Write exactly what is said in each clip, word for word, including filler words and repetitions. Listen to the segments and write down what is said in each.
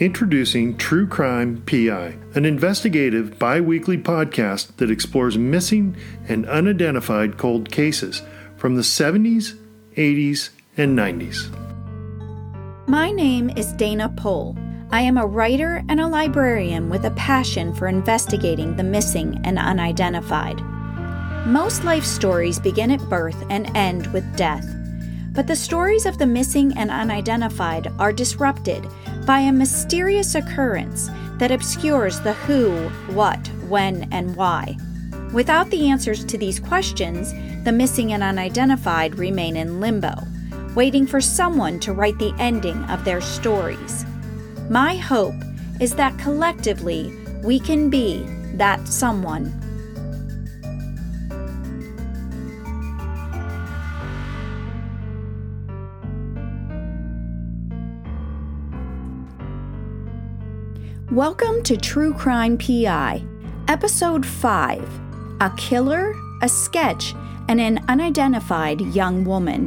Introducing True Crime P I, an investigative bi-weekly podcast that explores missing and unidentified cold cases from the seventies, eighties, and nineties. My name is Dana Pohl. I am a writer and a librarian with a passion for investigating the missing and unidentified. Most life stories begin at birth and end with death. But the stories of the missing and unidentified are disrupted by a mysterious occurrence that obscures the who, what, when, and why. Without the answers to these questions, the missing and unidentified remain in limbo, waiting for someone to write the ending of their stories. My hope is that collectively, we can be that someone. Welcome to True Crime P I, Episode five, A Killer, a Sketch, and an Unidentified Young Woman.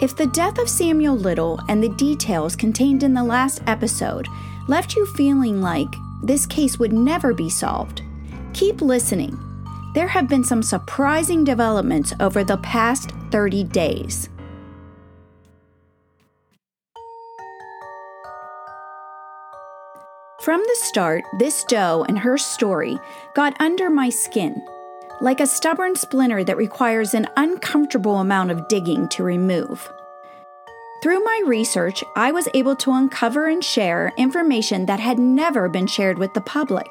If the death of Samuel Little and the details contained in the last episode left you feeling like this case would never be solved, keep listening. There have been some surprising developments over the past thirty days. From the start, this Doe and her story got under my skin, like a stubborn splinter that requires an uncomfortable amount of digging to remove. Through my research, I was able to uncover and share information that had never been shared with the public.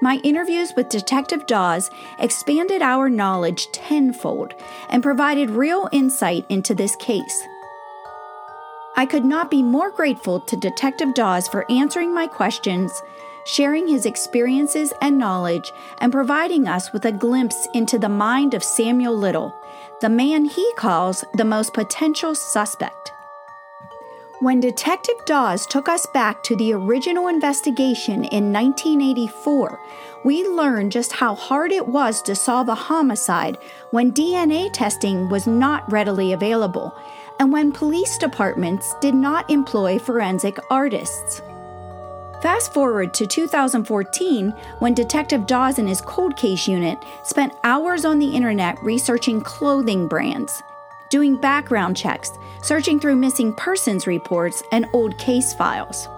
My interviews with Detective Dawes expanded our knowledge tenfold and provided real insight into this case. I could not be more grateful to Detective Dawes for answering my questions, sharing his experiences and knowledge, and providing us with a glimpse into the mind of Samuel Little, the man he calls the most potential suspect. When Detective Dawes took us back to the original investigation in nineteen eighty-four, we learned just how hard it was to solve a homicide when D N A testing was not readily available, and when police departments did not employ forensic artists. Fast forward to two thousand fourteen, when Detective Dawes and his cold case unit spent hours on the internet researching clothing brands, doing background checks, searching through missing persons reports and old case files.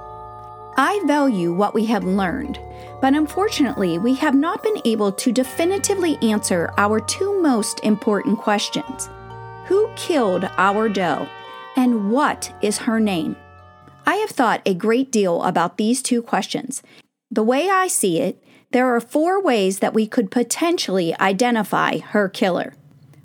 I value what we have learned, but unfortunately, we have not been able to definitively answer our two most important questions. Who killed our Doe, and what is her name? I have thought a great deal about these two questions. The way I see it, there are four ways that we could potentially identify her killer.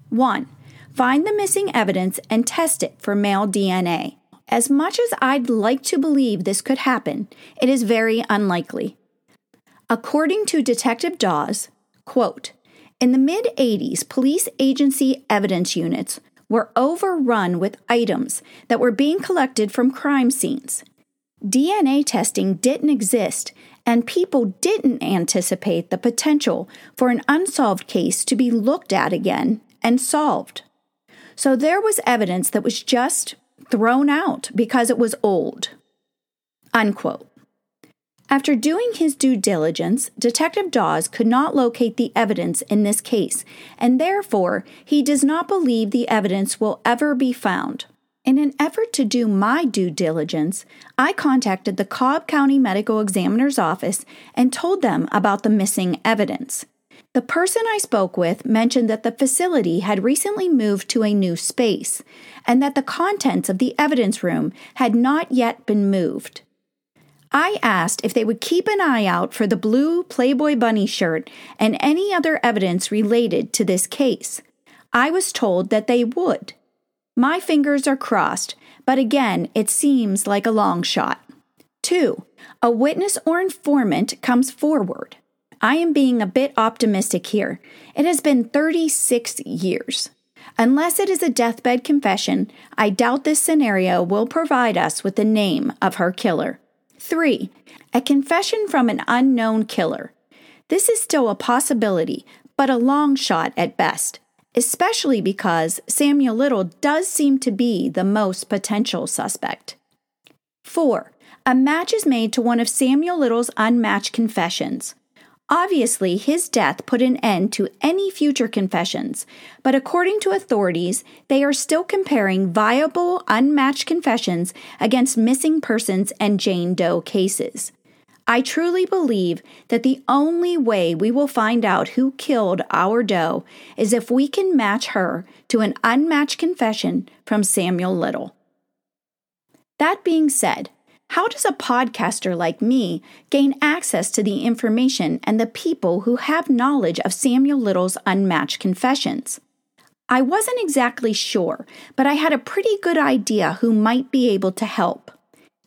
One, find the missing evidence and test it for male D N A. As much as I'd like to believe this could happen, it is very unlikely. According to Detective Dawes, quote, "In the mid-eighties, police agency evidence units were overrun with items that were being collected from crime scenes. D N A testing didn't exist, and people didn't anticipate the potential for an unsolved case to be looked at again and solved. So there was evidence that was just thrown out because it was old." Unquote. After doing his due diligence, Detective Dawes could not locate the evidence in this case, and therefore, he does not believe the evidence will ever be found. In an effort to do my due diligence, I contacted the Cobb County Medical Examiner's office and told them about the missing evidence. The person I spoke with mentioned that the facility had recently moved to a new space, and that the contents of the evidence room had not yet been moved. I asked if they would keep an eye out for the blue Playboy bunny shirt and any other evidence related to this case. I was told that they would. My fingers are crossed, but again, it seems like a long shot. Two, a witness or informant comes forward. I am being a bit optimistic here. It has been thirty-six years. Unless it is a deathbed confession, I doubt this scenario will provide us with the name of her killer. Three, a confession from an unknown killer. This is still a possibility, but a long shot at best, especially because Samuel Little does seem to be the most potential suspect. Four, a match is made to one of Samuel Little's unmatched confessions. Obviously, his death put an end to any future confessions, but according to authorities, they are still comparing viable, unmatched confessions against missing persons and Jane Doe cases. I truly believe that the only way we will find out who killed our Doe is if we can match her to an unmatched confession from Samuel Little. That being said, how does a podcaster like me gain access to the information and the people who have knowledge of Samuel Little's unmatched confessions? I wasn't exactly sure, but I had a pretty good idea who might be able to help.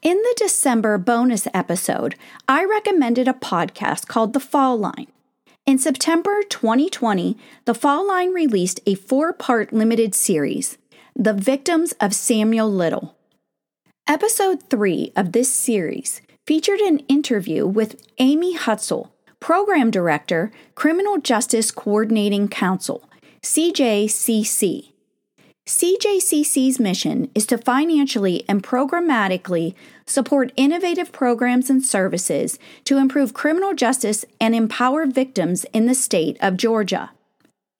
In the December bonus episode, I recommended a podcast called The Fall Line. In September twenty twenty, The Fall Line released a four-part limited series, The Victims of Samuel Little. Episode three of this series featured an interview with Amy Hutsell, Program Director, Criminal Justice Coordinating Council, C J C C. C J C C's mission is to financially and programmatically support innovative programs and services to improve criminal justice and empower victims in the state of Georgia.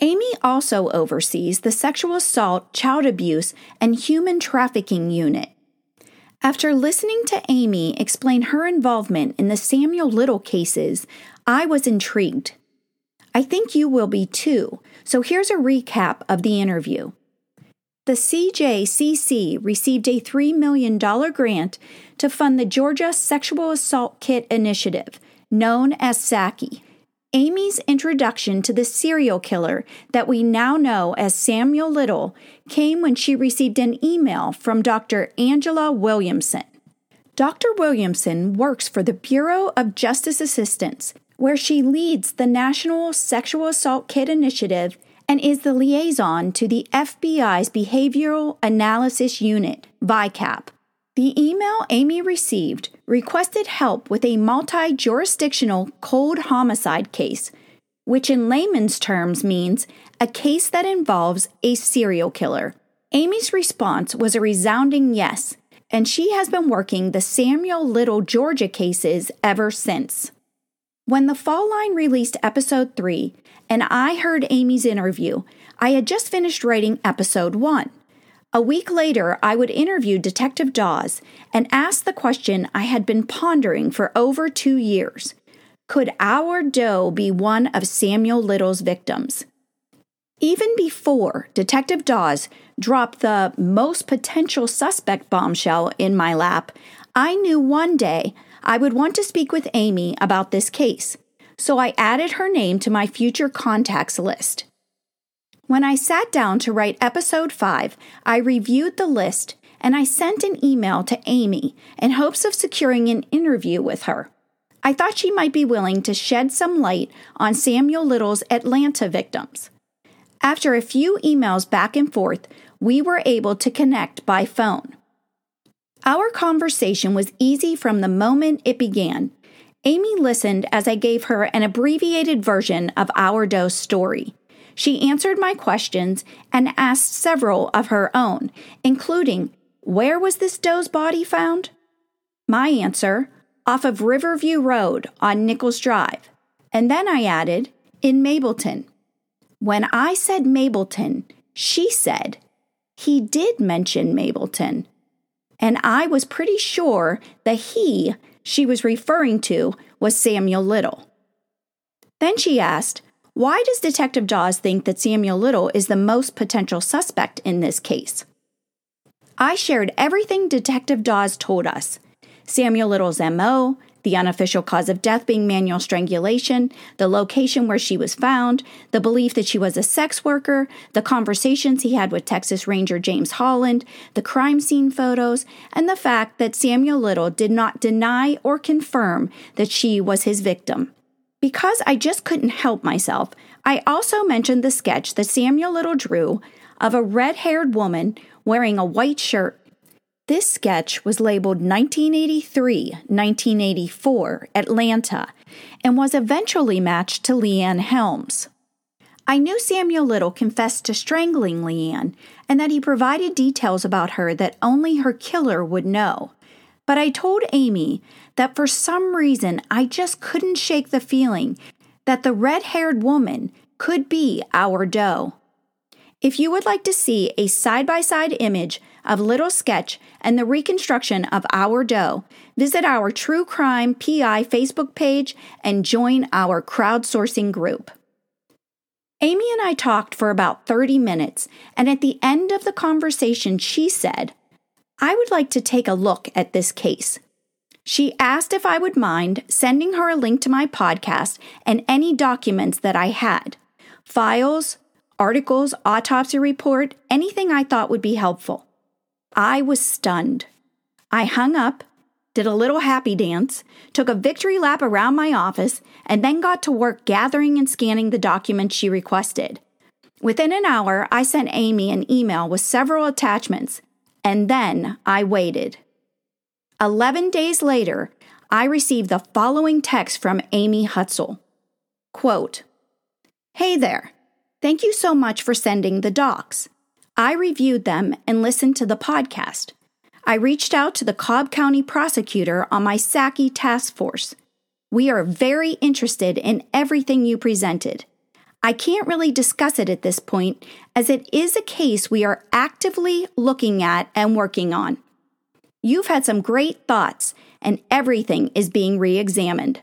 Amy also oversees the Sexual Assault, Child Abuse, and Human Trafficking Unit. After listening to Amy explain her involvement in the Samuel Little cases, I was intrigued. I think you will be too, so here's a recap of the interview. The C J C C received a three million dollars grant to fund the Georgia Sexual Assault Kit Initiative, known as S A C I. Amy's introduction to the serial killer that we now know as Samuel Little came when she received an email from Doctor Angela Williamson. Doctor Williamson works for the Bureau of Justice Assistance, where she leads the National Sexual Assault Kit Initiative and is the liaison to the F B I's Behavioral Analysis Unit, V I C A P. The email Amy received requested help with a multi-jurisdictional cold homicide case, which in layman's terms means a case that involves a serial killer. Amy's response was a resounding yes, and she has been working the Samuel Little Georgia cases ever since. When The Fall Line released episode three and I heard Amy's interview, I had just finished writing episode one. A week later, I would interview Detective Dawes and ask the question I had been pondering for over two years. Could our Doe be one of Samuel Little's victims? Even before Detective Dawes dropped the most potential suspect bombshell in my lap, I knew one day I would want to speak with Amy about this case, so I added her name to my future contacts list. When I sat down to write episode five, I reviewed the list and I sent an email to Amy in hopes of securing an interview with her. I thought she might be willing to shed some light on Samuel Little's Atlanta victims. After a few emails back and forth, we were able to connect by phone. Our conversation was easy from the moment it began. Amy listened as I gave her an abbreviated version of our Doe's story. She answered my questions and asked several of her own, including, where was this Doe's body found? My answer, off of Riverview Road on Nichols Drive. And then I added, in Mableton. When I said Mableton, she said, he did mention Mableton. And I was pretty sure the he she was referring to was Samuel Little. Then she asked, why does Detective Dawes think that Samuel Little is the most potential suspect in this case? I shared everything Detective Dawes told us. Samuel Little's M O, the unofficial cause of death being manual strangulation, the location where she was found, the belief that she was a sex worker, the conversations he had with Texas Ranger James Holland, the crime scene photos, and the fact that Samuel Little did not deny or confirm that she was his victim. Because I just couldn't help myself, I also mentioned the sketch that Samuel Little drew of a red-haired woman wearing a white shirt. This sketch was labeled nineteen eighty-three to nineteen eighty-four Atlanta and was eventually matched to Leanne Helms. I knew Samuel Little confessed to strangling Leanne and that he provided details about her that only her killer would know. But I told Amy that for some reason I just couldn't shake the feeling that the red-haired woman could be our doe. If you would like to see a side-by-side image of Little's sketch and the reconstruction of our doe, visit our True Crime P I Facebook page and join our crowdsourcing group. Amy and I talked for about thirty minutes, and at the end of the conversation, she said, "I would like to take a look at this case." She asked if I would mind sending her a link to my podcast and any documents that I had, files, articles, autopsy report, anything I thought would be helpful. I was stunned. I hung up, did a little happy dance, took a victory lap around my office, and then got to work gathering and scanning the documents she requested. Within an hour, I sent Amy an email with several attachments, and then I waited. Eleven days later, I received the following text from Amy Hutsell. Quote, "Hey there. Thank you so much for sending the docs. I reviewed them and listened to the podcast. I reached out to the Cobb County prosecutor on my S A C I task force. We are very interested in everything you presented. I can't really discuss it at this point, as it is a case we are actively looking at and working on. You've had some great thoughts, and everything is being re-examined.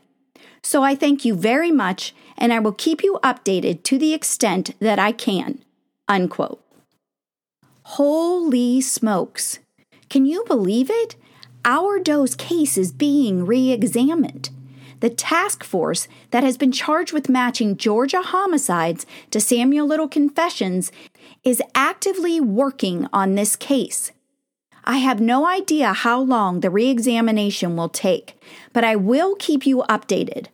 So I thank you very much, and I will keep you updated to the extent that I can." Unquote. Holy smokes. Can you believe it? Our doe's case is being re-examined. The task force that has been charged with matching Georgia homicides to Samuel Little confessions is actively working on this case. I have no idea how long the re-examination will take, but I will keep you updated.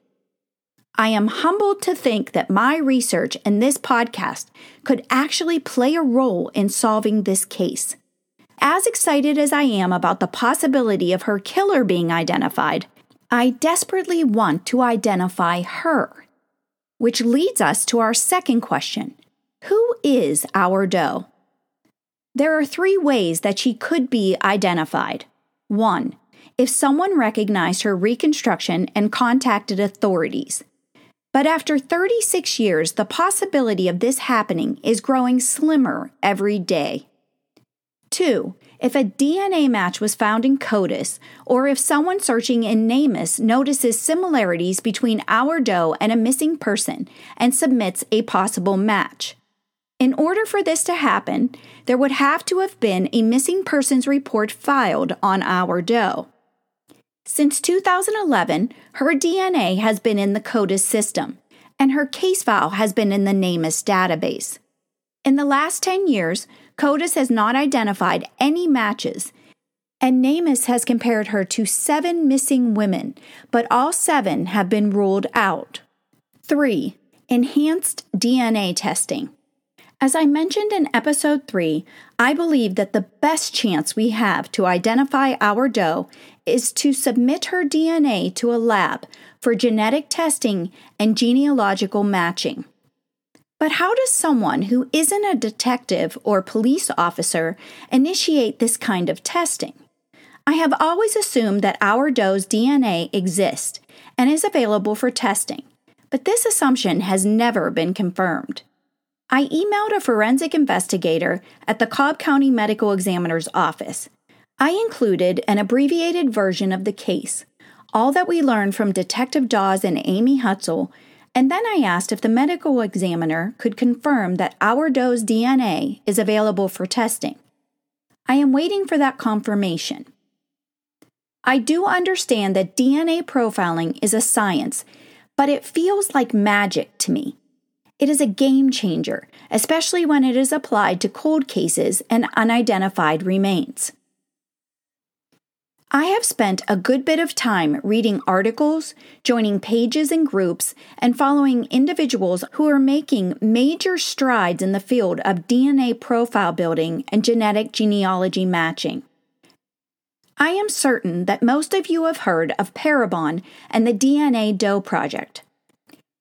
I am humbled to think that my research and this podcast could actually play a role in solving this case. As excited as I am about the possibility of her killer being identified, I desperately want to identify her. Which leads us to our second question. Who is our doe? There are three ways that she could be identified. One, if someone recognized her reconstruction and contacted authorities. But after thirty-six years, the possibility of this happening is growing slimmer every day. Two, if a D N A match was found in CODIS, or if someone searching in NamUs notices similarities between our doe and a missing person and submits a possible match. In order for this to happen, there would have to have been a missing persons report filed on our doe. Since two thousand eleven, her D N A has been in the CODIS system, and her case file has been in the NamUs database. In the last ten years, CODIS has not identified any matches, and NamUs has compared her to seven missing women, but all seven have been ruled out. Three, enhanced D N A testing. As I mentioned in Episode three, I believe that the best chance we have to identify our doe is to submit her D N A to a lab for genetic testing and genealogical matching. But how does someone who isn't a detective or police officer initiate this kind of testing? I have always assumed that our doe's D N A exists and is available for testing, but this assumption has never been confirmed. I emailed a forensic investigator at the Cobb County Medical Examiner's office. I included an abbreviated version of the case, all that we learned from Detective Dawes and Amy Hutsell, and then I asked if the medical examiner could confirm that our doe's D N A is available for testing. I am waiting for that confirmation. I do understand that D N A profiling is a science, but it feels like magic to me. It is a game changer, especially when it is applied to cold cases and unidentified remains. I have spent a good bit of time reading articles, joining pages and groups, and following individuals who are making major strides in the field of D N A profile building and genetic genealogy matching. I am certain that most of you have heard of Parabon and the D N A Doe Project.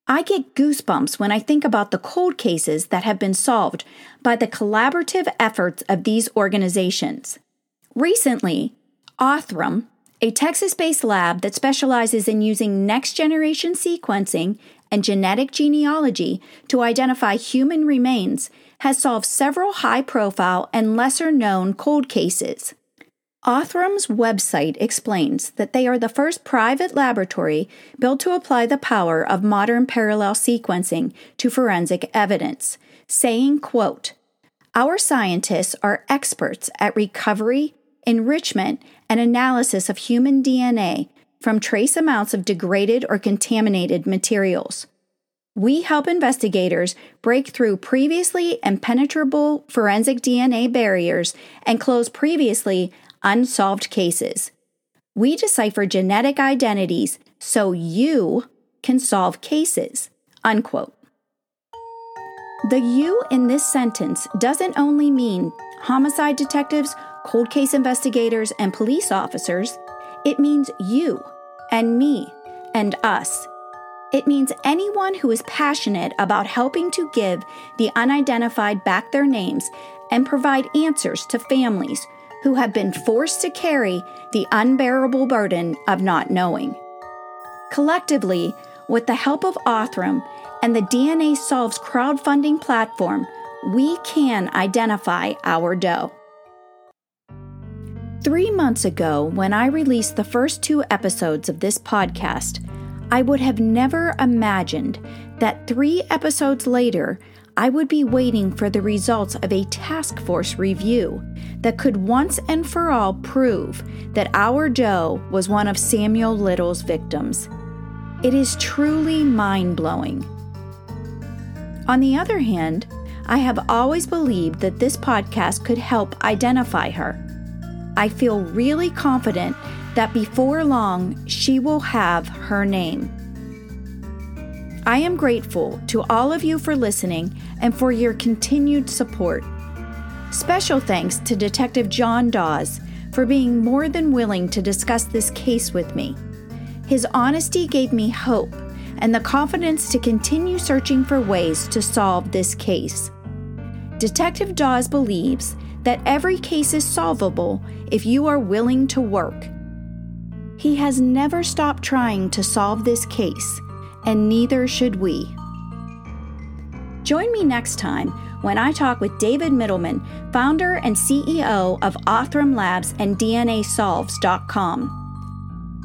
I get goosebumps when I think about the cold cases that have been solved by the collaborative efforts of these organizations. Recently, Othram, a Texas-based lab that specializes in using next-generation sequencing and genetic genealogy to identify human remains, has solved several high-profile and lesser-known cold cases. Othram's website explains that they are the first private laboratory built to apply the power of modern parallel sequencing to forensic evidence, saying, quote, "Our scientists are experts at recovery, enrichment, and analysis of human D N A from trace amounts of degraded or contaminated materials. We help investigators break through previously impenetrable forensic D N A barriers and close previously unsolved cases. We decipher genetic identities so you can solve cases," unquote. The "you" in this sentence doesn't only mean homicide detectives, cold case investigators, and police officers. It means you and me and us. It means anyone who is passionate about helping to give the unidentified back their names and provide answers to families who have been forced to carry the unbearable burden of not knowing. Collectively, with the help of Othram and the D N A Solves crowdfunding platform, we can identify our doe. Three months ago, when I released the first two episodes of this podcast, I would have never imagined that three episodes later, I would be waiting for the results of a task force review that could once and for all prove that our doe was one of Samuel Little's victims. It is truly mind-blowing. On the other hand, I have always believed that this podcast could help identify her. I feel really confident that before long, she will have her name. I am grateful to all of you for listening and for your continued support. Special thanks to Detective John Dawes for being more than willing to discuss this case with me. His honesty gave me hope and the confidence to continue searching for ways to solve this case. Detective Dawes believes that every case is solvable if you are willing to work. He has never stopped trying to solve this case, and neither should we. Join me next time when I talk with David Middleman, founder and C E O of Othram Labs and D N A solves dot com.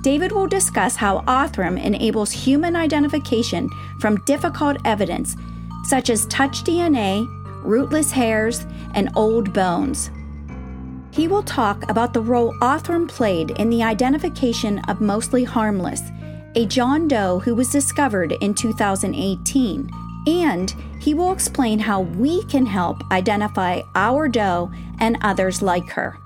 David will discuss how Othram enables human identification from difficult evidence, such as touch D N A, rootless hairs, and old bones. He will talk about the role Othram played in the identification of Mostly Harmless, a John Doe who was discovered in two thousand eighteen, and he will explain how we can help identify our doe and others like her.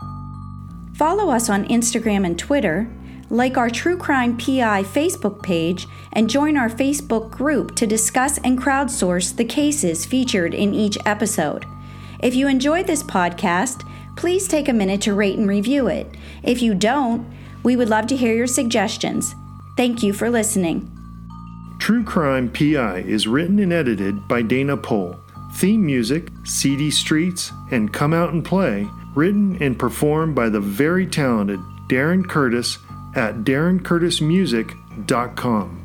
Follow us on Instagram and Twitter, like our True Crime P I Facebook page, and join our Facebook group to discuss and crowdsource the cases featured in each episode. If you enjoyed this podcast, please take a minute to rate and review it. If you don't, we would love to hear your suggestions. Thank you for listening. True Crime P I is written and edited by Dana Pohl. Theme music, C D Streets, and Come Out and Play, written and performed by the very talented Darren Curtis at Darren Curtis Music dot com.